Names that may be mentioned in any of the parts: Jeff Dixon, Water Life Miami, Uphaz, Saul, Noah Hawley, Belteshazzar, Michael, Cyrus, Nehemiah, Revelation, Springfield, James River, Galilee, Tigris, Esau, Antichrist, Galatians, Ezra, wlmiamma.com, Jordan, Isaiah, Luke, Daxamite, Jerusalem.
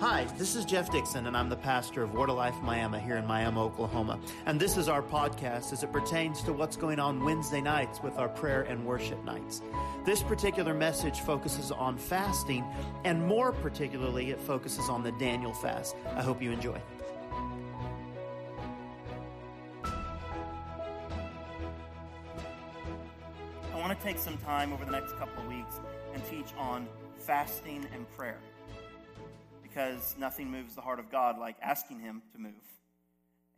Hi, this is Jeff Dixon, and I'm the pastor of Water Life Miami here in Miami, Oklahoma. And this is our podcast as it pertains to what's going on Wednesday nights with our prayer and worship nights. This particular message focuses on fasting, and more particularly, it focuses on the Daniel Fast. I hope you enjoy. I want to take some time over the next couple of weeks and teach on fasting and prayer, because nothing moves the heart of God like asking Him to move,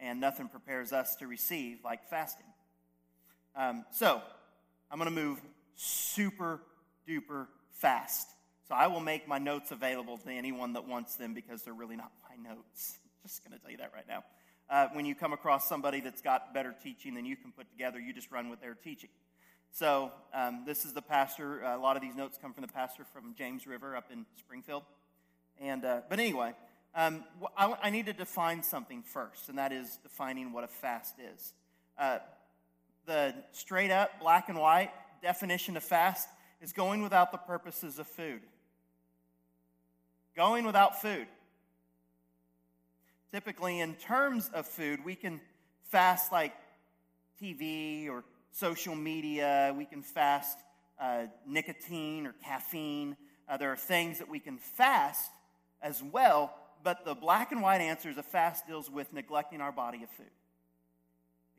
and nothing prepares us to receive like fasting. So I'm going to move super duper fast. So I will make my notes available to anyone that wants them, because they're really not my notes. Just going to tell you that right now. When you come across somebody that's got better teaching than you can put together, you just run with their teaching. So this is the pastor. A lot of these notes come from the pastor from James River up in Springfield. And but anyway, I need to define something first, and that is defining what a fast is. The straight-up, black-and-white definition of fast is going without the purposes of food. Going without food. Typically, in terms of food, we can fast like TV or social media. We can fast nicotine or caffeine. There are things that we can fast as well, but the black and white answer is a fast deals with neglecting our body of food.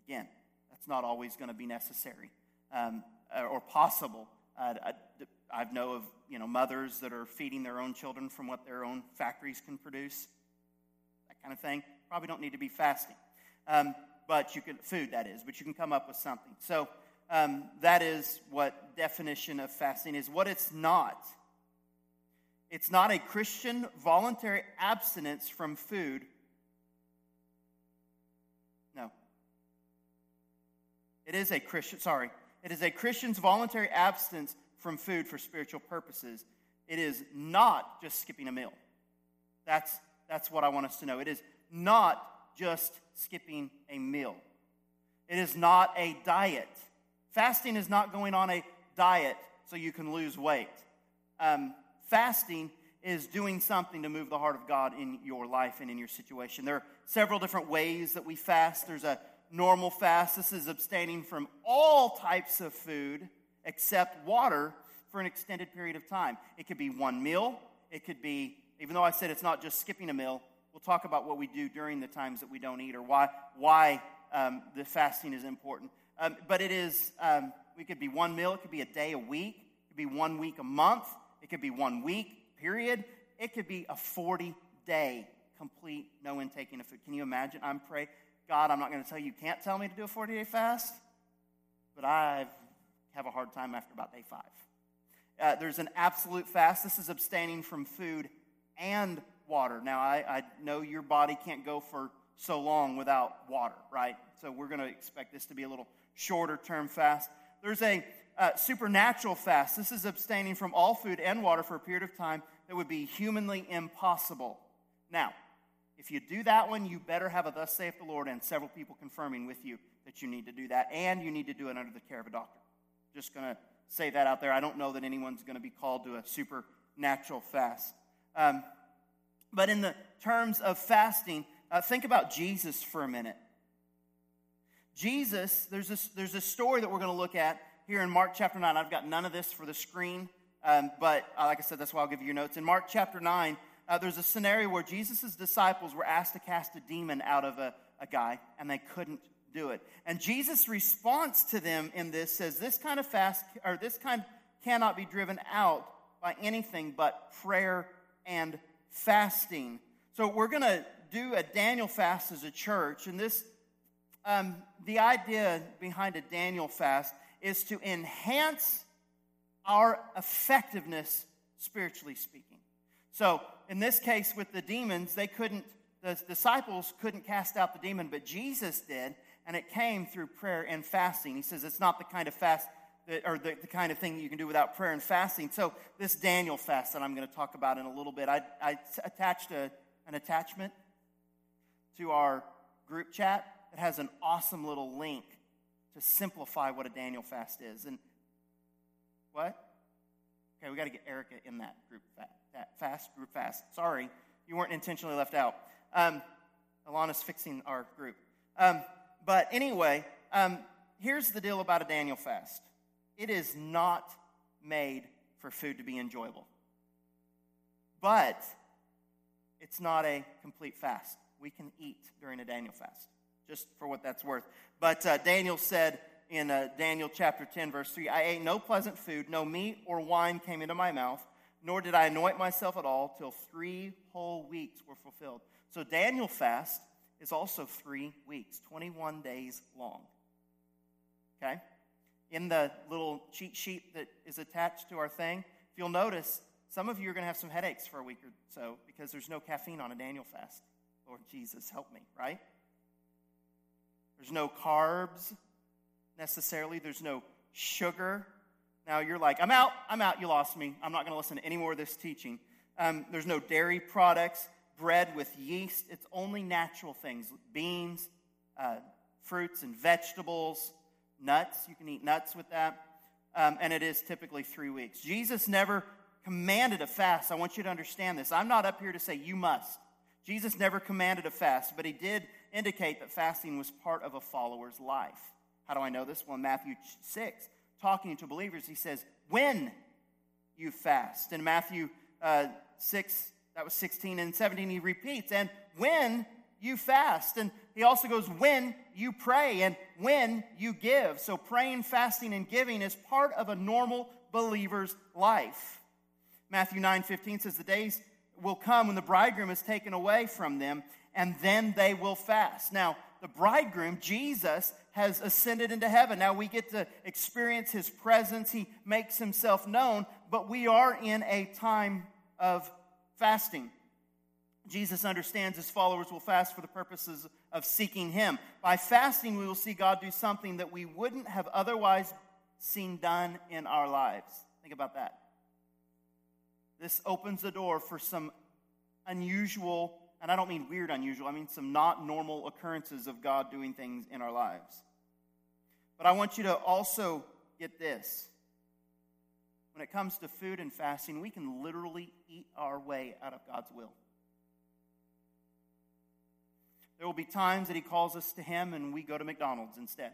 Again, that's not always going to be necessary or possible. I know of mothers that are feeding their own children from what their own factories can produce, that kind of thing. Probably don't need to be fasting, but you can food that is. But you can come up with something. So that is what definition of fasting is. What it's not. It's not a Christian voluntary abstinence from food. No. It is a Christian's voluntary abstinence from food for spiritual purposes. It is not just skipping a meal. That's what I want us to know. It is not just skipping a meal. It is not a diet. Fasting is not going on a diet so you can lose weight. Fasting is doing something to move the heart of God in your life and in your situation. There are several different ways that we fast. There's a normal fast. This is abstaining from all types of food except water for an extended period of time. It could be one meal. It could be, even though I said it's not just skipping a meal, we'll talk about what we do during the times that we don't eat, or why the fasting is important. But it is, we could be one meal. It could be a day a week. It could be 1 week a month. It could be 1 week, period. It could be a 40-day complete no intaking of food. Can you imagine? I'm praying, God, I'm not going to tell you, you can't tell me to do a 40-day fast, but I have a hard time after about day 5. There's an absolute fast. This is abstaining from food and water. Now, I know your body can't go for so long without water, right? So we're going to expect this to be a little shorter-term fast. There's a supernatural fast. This is abstaining from all food and water for a period of time that would be humanly impossible. Now, if you do that one, you better have a thus saith the Lord and several people confirming with you that you need to do that, and you need to do it under the care of a doctor. Just going to say that out there. I don't know that anyone's going to be called to a supernatural fast. But in the terms of fasting, think about Jesus for a minute. Jesus, there's a story that we're going to look at here in Mark chapter 9. I've got none of this for the screen, but like I said, that's why I'll give you your notes. In Mark chapter 9, there's a scenario where Jesus' disciples were asked to cast a demon out of a guy, and they couldn't do it. And Jesus' response to them in this says, this kind of fast, or this kind cannot be driven out by anything but prayer and fasting. So we're going to do a Daniel fast as a church, and this the idea behind a Daniel fast is to enhance our effectiveness spiritually speaking. So in this case with the demons, the disciples couldn't cast out the demon, but Jesus did, and it came through prayer and fasting. He says it's not the kind of fast the kind of thing you can do without prayer and fasting. So this Daniel fast that I'm going to talk about in a little bit, I attached an attachment to our group chat that has an awesome little link to simplify what a Daniel fast is. And what? Okay, we got to get Erica in that group fast. Sorry, you weren't intentionally left out. Alana's fixing our group. But anyway, here's the deal about a Daniel fast. It is not made for food to be enjoyable. But it's not a complete fast. We can eat during a Daniel fast, just for what that's worth. But Daniel said in Daniel chapter 10, verse 3, I ate no pleasant food, no meat or wine came into my mouth, nor did I anoint myself at all till 3 whole weeks were fulfilled. So Daniel fast is also 3 weeks, 21 days long. Okay? In the little cheat sheet that is attached to our thing, if you'll notice, some of you are going to have some headaches for a week or so because there's no caffeine on a Daniel fast. Lord Jesus, help me, right? There's no carbs necessarily. There's no sugar. Now you're like, I'm out, you lost me. I'm not going to listen to any more of this teaching. There's no dairy products, bread with yeast. It's only natural things, beans, fruits and vegetables, nuts. You can eat nuts with that. And it is typically 3 weeks. Jesus never commanded a fast. I want you to understand this. I'm not up here to say you must. Jesus never commanded a fast, but he did indicate that fasting was part of a follower's life. How do I know this? Well, in Matthew 6, talking to believers, he says, when you fast. In Matthew 6, that was 16 and 17, he repeats, and when you fast. And he also goes, when you pray and when you give. So praying, fasting, and giving is part of a normal believer's life. Matthew 9:15 says, the days will come when the bridegroom is taken away from them, and then they will fast. Now, the bridegroom, Jesus, has ascended into heaven. Now, we get to experience his presence. He makes himself known, but we are in a time of fasting. Jesus understands his followers will fast for the purposes of seeking him. By fasting, we will see God do something that we wouldn't have otherwise seen done in our lives. Think about that. This opens the door for some unusual, and I don't mean weird unusual, I mean some not normal occurrences of God doing things in our lives. But I want you to also get this. When it comes to food and fasting, we can literally eat our way out of God's will. There will be times that he calls us to him and we go to McDonald's instead.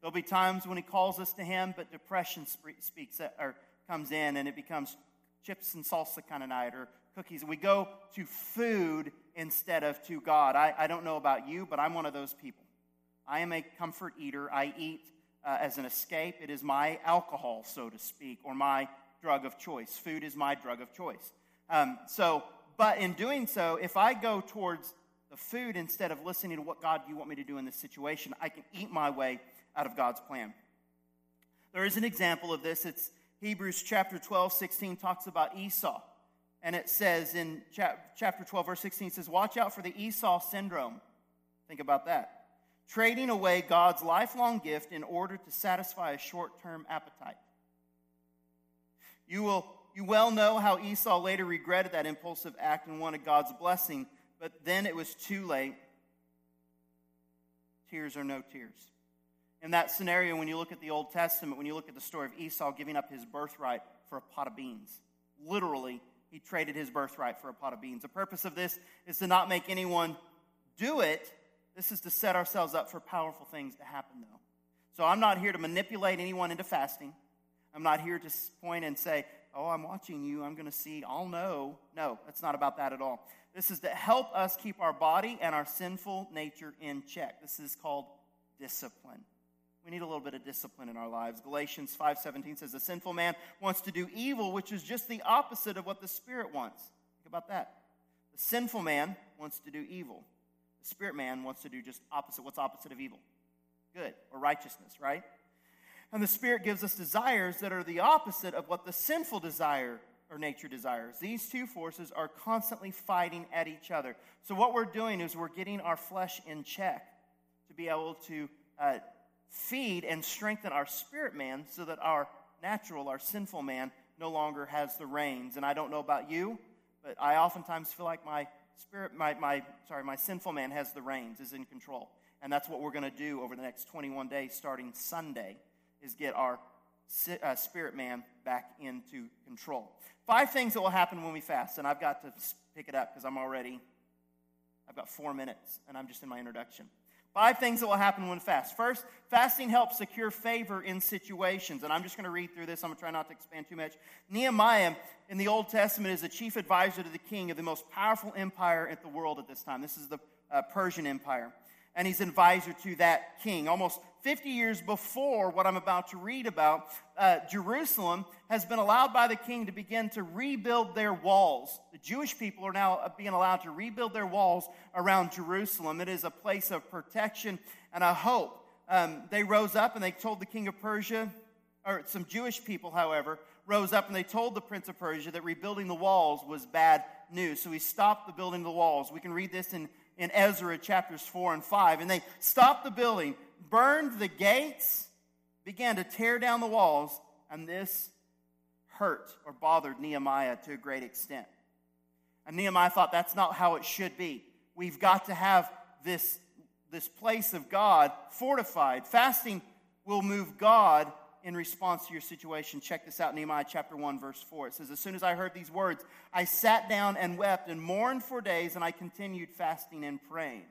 There'll be times when he calls us to him, but depression speaks or comes in and it becomes chips and salsa kind of night, or cookies. We go to food instead of to God. I don't know about you, but I'm one of those people. I am a comfort eater. I eat as an escape. It is my alcohol, so to speak, or my drug of choice. Food is my drug of choice. But in doing so, if I go towards the food instead of listening to what God, you want me to do in this situation, I can eat my way out of God's plan. There is an example of this. It's Hebrews chapter 12, 16 talks about Esau. And it says in chapter 12, verse 16, it says, watch out for the Esau syndrome. Think about that. Trading away God's lifelong gift in order to satisfy a short-term appetite. You well know how Esau later regretted that impulsive act and wanted God's blessing, but then it was too late. Tears or no tears. In that scenario, when you look at the Old Testament, when you look at the story of Esau giving up his birthright for a pot of beans, literally, he traded his birthright for a pot of beans. The purpose of this is to not make anyone do it. This is to set ourselves up for powerful things to happen, though. So I'm not here to manipulate anyone into fasting. I'm not here to point and say, oh, I'm watching you, I'm going to see, I'll know. No, it's not about that at all. This is to help us keep our body and our sinful nature in check. This is called discipline. We need a little bit of discipline in our lives. Galatians 5:17 says, the sinful man wants to do evil, which is just the opposite of what the Spirit wants. Think about that. The sinful man wants to do evil. The Spirit man wants to do just opposite. What's opposite of evil? Good, or righteousness, right? And the Spirit gives us desires that are the opposite of what the sinful desire or nature desires. These two forces are constantly fighting at each other. So what we're doing is we're getting our flesh in check to be able to feed and strengthen our spirit man so that our natural, our sinful man no longer has the reins. And I don't know about you, but I oftentimes feel like my sinful man has the reins, is in control. And that's what we're going to do over the next 21 days starting Sunday, is get our spirit man back into control. 5 things that will happen when we fast, and I've got to pick it up because I've got 4 minutes, and I'm just in my introduction. 5 things that will happen when fast. First, fasting helps secure favor in situations. And I'm just going to read through this. I'm going to try not to expand too much. Nehemiah in the Old Testament is the chief advisor to the king of the most powerful empire in the world at this time. This is the Persian Empire. And he's an advisor to that king. Almost 50 years before what I'm about to read about, Jerusalem has been allowed by the king to begin to rebuild their walls. The Jewish people are now being allowed to rebuild their walls around Jerusalem. It is a place of protection and a hope. They rose up and they told the king of Persia, or some Jewish people, however, rose up and they told the prince of Persia that rebuilding the walls was bad news. So he stopped the building of the walls. We can read this in Ezra chapters 4 and 5. And they stopped the building, burned the gates, began to tear down the walls, and this hurt or bothered Nehemiah to a great extent. And Nehemiah thought that's not how it should be. We've got to have this place of God fortified. Fasting will move God in response to your situation. Check this out, Nehemiah chapter 1, verse 4. It says, as soon as I heard these words, I sat down and wept and mourned for days, and I continued fasting and praying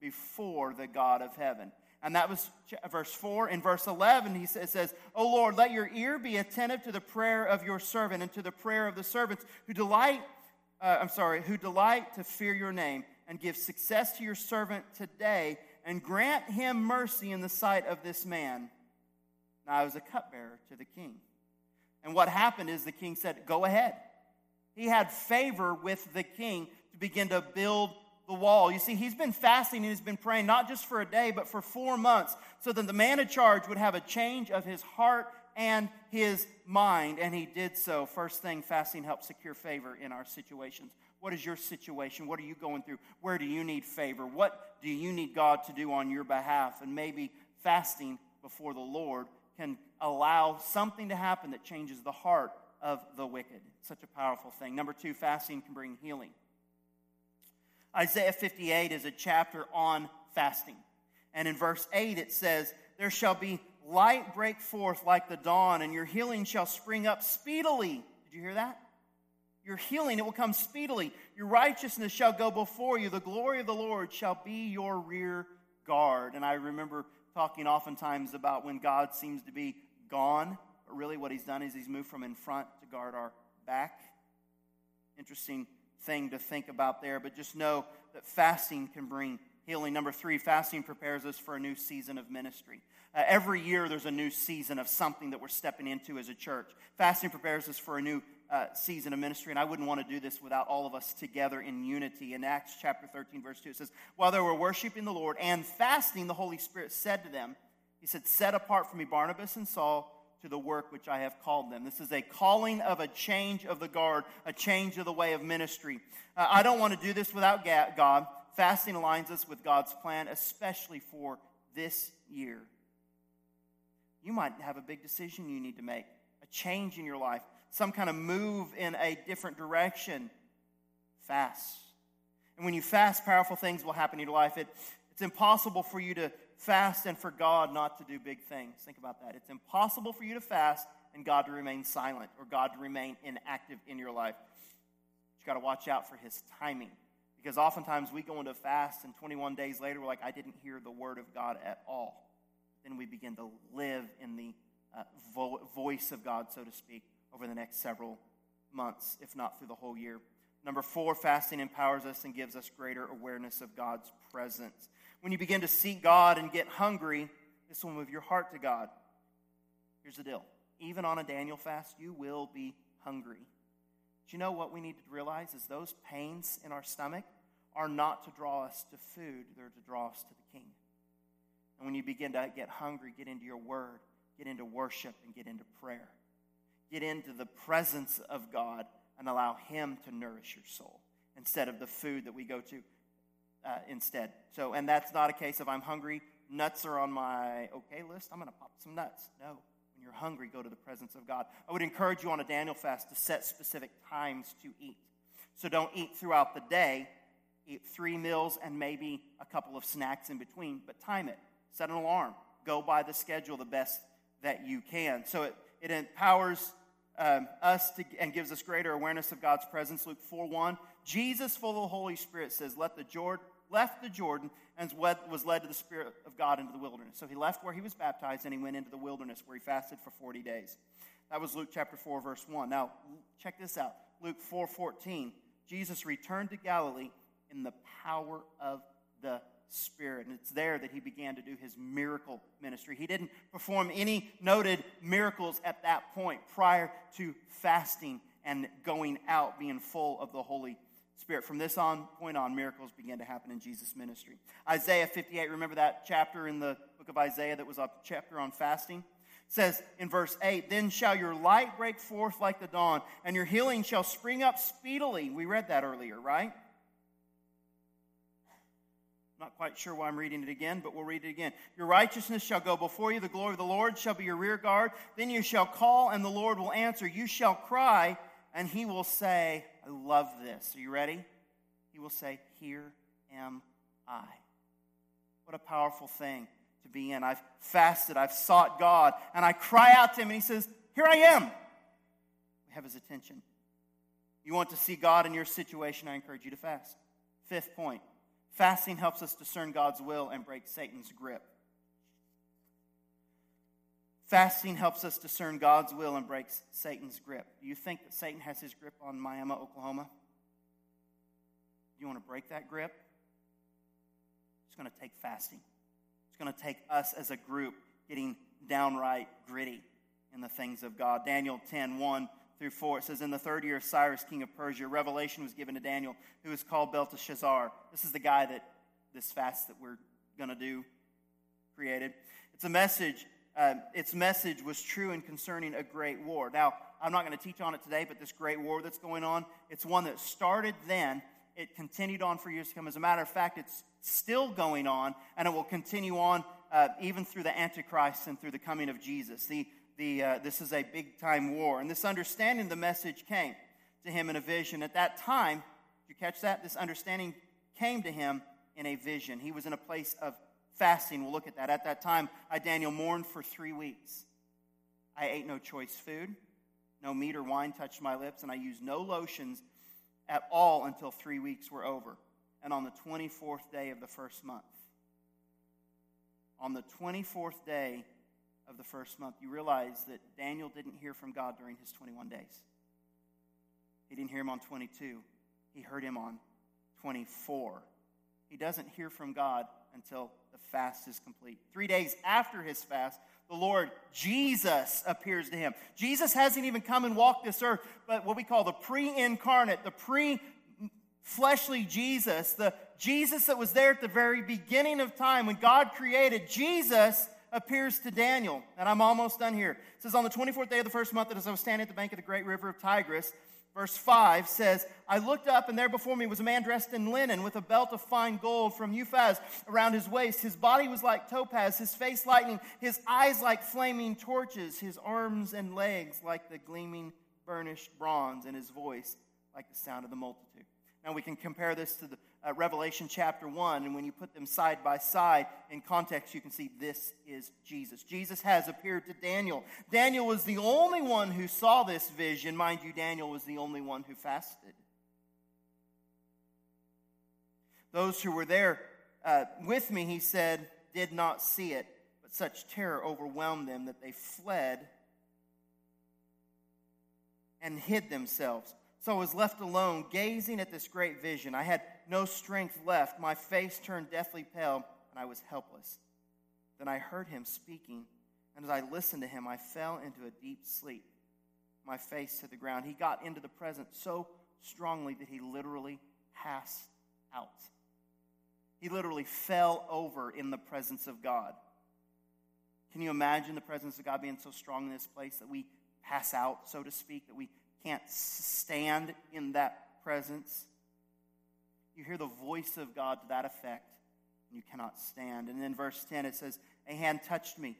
before the God of heaven. And that was verse 4. In verse 11, he says, O Lord, let your ear be attentive to the prayer of your servant and to the prayer of the servants who delight to fear your name, and give success to your servant today, and grant him mercy in the sight of this man. Now, I was a cupbearer to the king. And what happened is the king said, go ahead. He had favor with the king to begin to build the wall. You see, he's been fasting and he's been praying, not just for a day, but for 4 months, so that the man in charge would have a change of his heart and his mind. And he did so. First thing, fasting helps secure favor in our situations. What is your situation? What are you going through? Where do you need favor? What do you need God to do on your behalf? And maybe fasting before the Lord can allow something to happen that changes the heart of the wicked. It's such a powerful thing. Number 2, fasting can bring healing. Isaiah 58 is a chapter on fasting. And in verse 8 it says, there shall be light break forth like the dawn, and your healing shall spring up speedily. Did you hear that? Your healing, it will come speedily. Your righteousness shall go before you. The glory of the Lord shall be your rear guard. And I remember talking oftentimes about when God seems to be gone, but really what he's done is he's moved from in front to guard our back. Interesting thing to think about there, but just know that fasting can bring healing. Number 3, fasting prepares us for a new season of ministry. Every year there's a new season of something that we're stepping into as a church. Fasting prepares us for a new season of ministry, and I wouldn't want to do this without all of us together in unity. In Acts chapter 13, verse 2, it says, while they were worshiping the Lord and fasting, the Holy Spirit said to them, he said, set apart for me Barnabas and Saul to the work which I have called them. This is a calling of a change of the guard, a change of the way of ministry. I don't want to do this without God. Fasting aligns us with God's plan, especially for this year. You might have a big decision you need to make, a change in your life, some kind of move in a different direction. Fast. And when you fast, powerful things will happen in your life. It's impossible for you to fast and for God not to do big things. Think about that. It's impossible for you to fast and God to remain silent or God to remain inactive in your life. You've got to watch out for his timing, because oftentimes we go into a fast and 21 days later we're like, I didn't hear the word of God at all. Then we begin to live in the voice of God, so to speak, over the next several months, if not through the whole year. Number 4, fasting empowers us and gives us greater awareness of God's presence. When you begin to seek God and get hungry, this will move your heart to God. Here's the deal. Even on a Daniel fast, you will be hungry. Do you know what we need to realize is those pains in our stomach are not to draw us to food. They're to draw us to the King. And when you begin to get hungry, get into your word, get into worship, and get into prayer. Get into the presence of God and allow him to nourish your soul instead of the food that we go to instead. So, and that's not a case of I'm hungry, nuts are on my okay list, I'm going to pop some nuts. No, when you're hungry, go to the presence of God. I would encourage you on a Daniel fast to set specific times to eat. So don't eat throughout the day. Eat 3 meals and maybe a couple of snacks in between, but time it. Set an alarm. Go by the schedule the best that you can. So it It empowers us to, and gives us greater awareness of God's presence. Luke 4:1. Jesus, full of the Holy Spirit, says, left the Jordan and was led to the Spirit of God into the wilderness. So he left where he was baptized and he went into the wilderness where he fasted for 40 days. That was Luke chapter 4, verse 1. Now, check this out. Luke 4:14. Jesus returned to Galilee in the power of the Spirit. And it's there that he began to do his miracle ministry. He didn't perform any noted miracles at that point prior to fasting and going out being full of the Holy Spirit. From this point on, miracles began to happen in Jesus' ministry. Isaiah 58, remember that chapter in the book of Isaiah that was a chapter on fasting? It says in verse 8, "Then shall your light break forth like the dawn, and your healing shall spring up speedily." We read that earlier, right? Not quite sure why I'm reading it again, but we'll read it again. "Your righteousness shall go before you. The glory of the Lord shall be your rear guard. Then you shall call, and the Lord will answer. You shall cry, and he will say," I love this. Are you ready? He will say, "Here am I." What a powerful thing to be in. I've fasted, I've sought God, and I cry out to him, and he says, "Here I am." We have his attention. You want to see God in your situation, I encourage you to fast. Fifth point. Fasting helps us discern God's will and break Satan's grip. Fasting helps us discern God's will and breaks Satan's grip. Do you think that Satan has his grip on Miami, Oklahoma? Do you want to break that grip? It's going to take fasting. It's going to take us as a group getting downright gritty in the things of God. Daniel 10:1 through 4, it says, "In the third year of Cyrus, king of Persia, revelation was given to Daniel, who is called Belteshazzar." This is the guy that this fast that we're going to do created. Its message was true and concerning a great war. Now, I'm not going to teach on it today, but this great war that's going on, it's one that started then. It continued on for years to come. As a matter of fact, it's still going on, and it will continue on even through the Antichrist and through the coming of Jesus. This is a big-time war. And this understanding, the message came to him in a vision. At that time, did you catch that? This understanding came to him in a vision. He was in a place of fasting. We'll look at that. "At that time, I, Daniel, mourned for 3 weeks. I ate no choice food. No meat or wine touched my lips, and I used no lotions at all until 3 weeks were over. And on the 24th day of the first month." On the 24th day of the first month, you realize that Daniel didn't hear from God during his 21 days. He didn't hear him on 22. He heard him on 24. He doesn't hear from God until the fast is complete. 3 days after his fast, the Lord Jesus appears to him. Jesus hasn't even come and walked this earth, but what we call the pre-incarnate, the pre-fleshly Jesus, the Jesus that was there at the very beginning of time when God created, Jesus appears to Daniel. And I'm almost done here. It says, "On the 24th day of the first month, as I was standing at the bank of the great river of Tigris," verse 5 says, "I looked up, and there before me was a man dressed in linen with a belt of fine gold from Uphaz around his waist. His body was like topaz, his face lightning, his eyes like flaming torches, his arms and legs like the gleaming burnished bronze, and his voice like the sound of the multitude." Now we can compare this to the Revelation chapter 1, and when you put them side by side in context, you can see this is Jesus. Jesus has appeared to Daniel. Daniel was the only one who saw this vision. Mind you, Daniel was the only one who fasted. "Those who were there with me," he said, "did not see it, but such terror overwhelmed them that they fled and hid themselves. So I was left alone, gazing at this great vision. I had no strength left. My face turned deathly pale, and I was helpless. Then I heard him speaking, and as I listened to him, I fell into a deep sleep, my face to the ground." He got into the presence so strongly that he literally passed out. He literally fell over in the presence of God. Can you imagine the presence of God being so strong in this place that we pass out, so to speak, that we can't stand in that presence? You hear the voice of God to that effect, and you cannot stand. And then verse 10, it says, "A hand touched me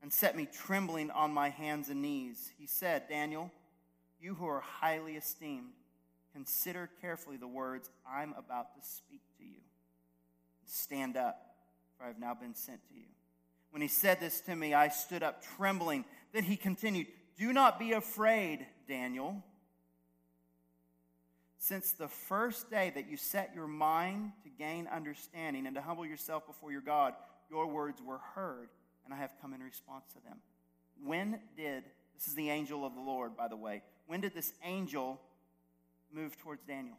and set me trembling on my hands and knees. He said, 'Daniel, you who are highly esteemed, consider carefully the words I'm about to speak to you. Stand up, for I have now been sent to you.' When he said this to me, I stood up trembling. Then he continued, do not be afraid, Daniel. Since the first day that you set your mind to gain understanding and to humble yourself before your God, your words were heard, and I have come in response to them. This is the angel of the Lord, by the way. When did this angel move towards Daniel?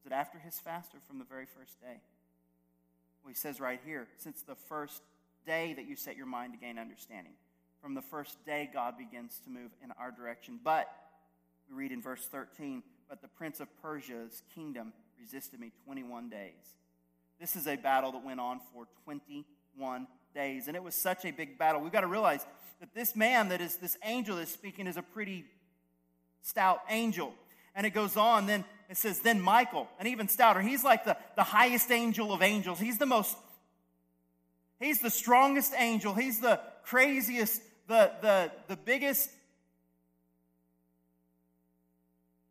Is it after his fast or from the very first day? Well, he says right here, since the first day that you set your mind to gain understanding. From the first day, God begins to move in our direction. But, we read in verse 13, but the prince of Persia's kingdom resisted me 21 days. This is a battle that went on for 21 days. And it was such a big battle. We've got to realize that this man, that is this angel that's speaking, is a pretty stout angel. And it goes on, then it says, then Michael, and even stouter. He's like the highest angel of angels. He's the strongest angel. He's the craziest, the biggest.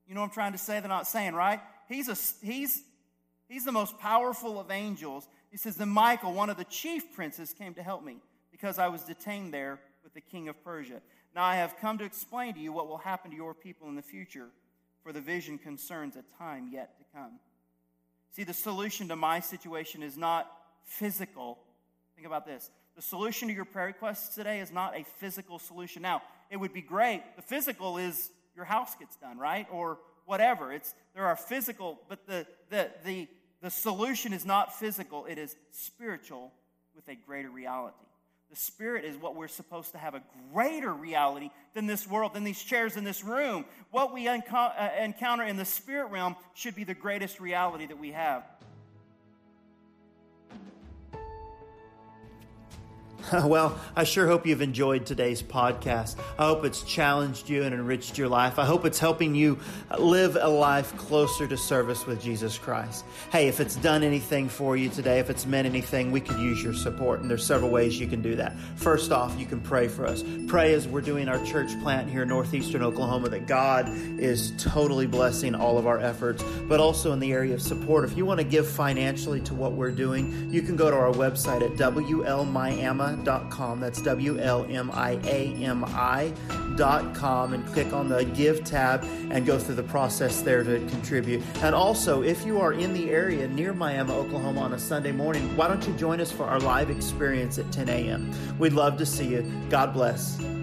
You know what I'm trying to say? They're not saying, right? He's the most powerful of angels. He says, then Michael, one of the chief princes, came to help me because I was detained there with the king of Persia. Now I have come to explain to you what will happen to your people in the future, for the vision concerns a time yet to come. See, the solution to my situation is not physical. Think about this. The solution to your prayer requests today is not a physical solution. Now, it would be great. The physical is your house gets done, right? Or whatever. There are physical, but the solution is not physical. It is spiritual with a greater reality. The Spirit is what we're supposed to have a greater reality than this world, than these chairs in this room. What we encounter in the Spirit realm should be the greatest reality that we have. Well, I sure hope you've enjoyed today's podcast. I hope it's challenged you and enriched your life. I hope it's helping you live a life closer to service with Jesus Christ. Hey, if it's done anything for you today, if it's meant anything, we could use your support. And there's several ways you can do that. First off, you can pray for us. Pray as we're doing our church plant here in northeastern Oklahoma that God is totally blessing all of our efforts, but also in the area of support. If you want to give financially to what we're doing, you can go to our website at wlmiamma.com. That's wlmiammi.com, and click on the Give tab and go through the process there to contribute. And also, if you are in the area near Miami, Oklahoma on a Sunday morning, why don't you join us for our live experience at 10 a.m.? We'd love to see you. God bless.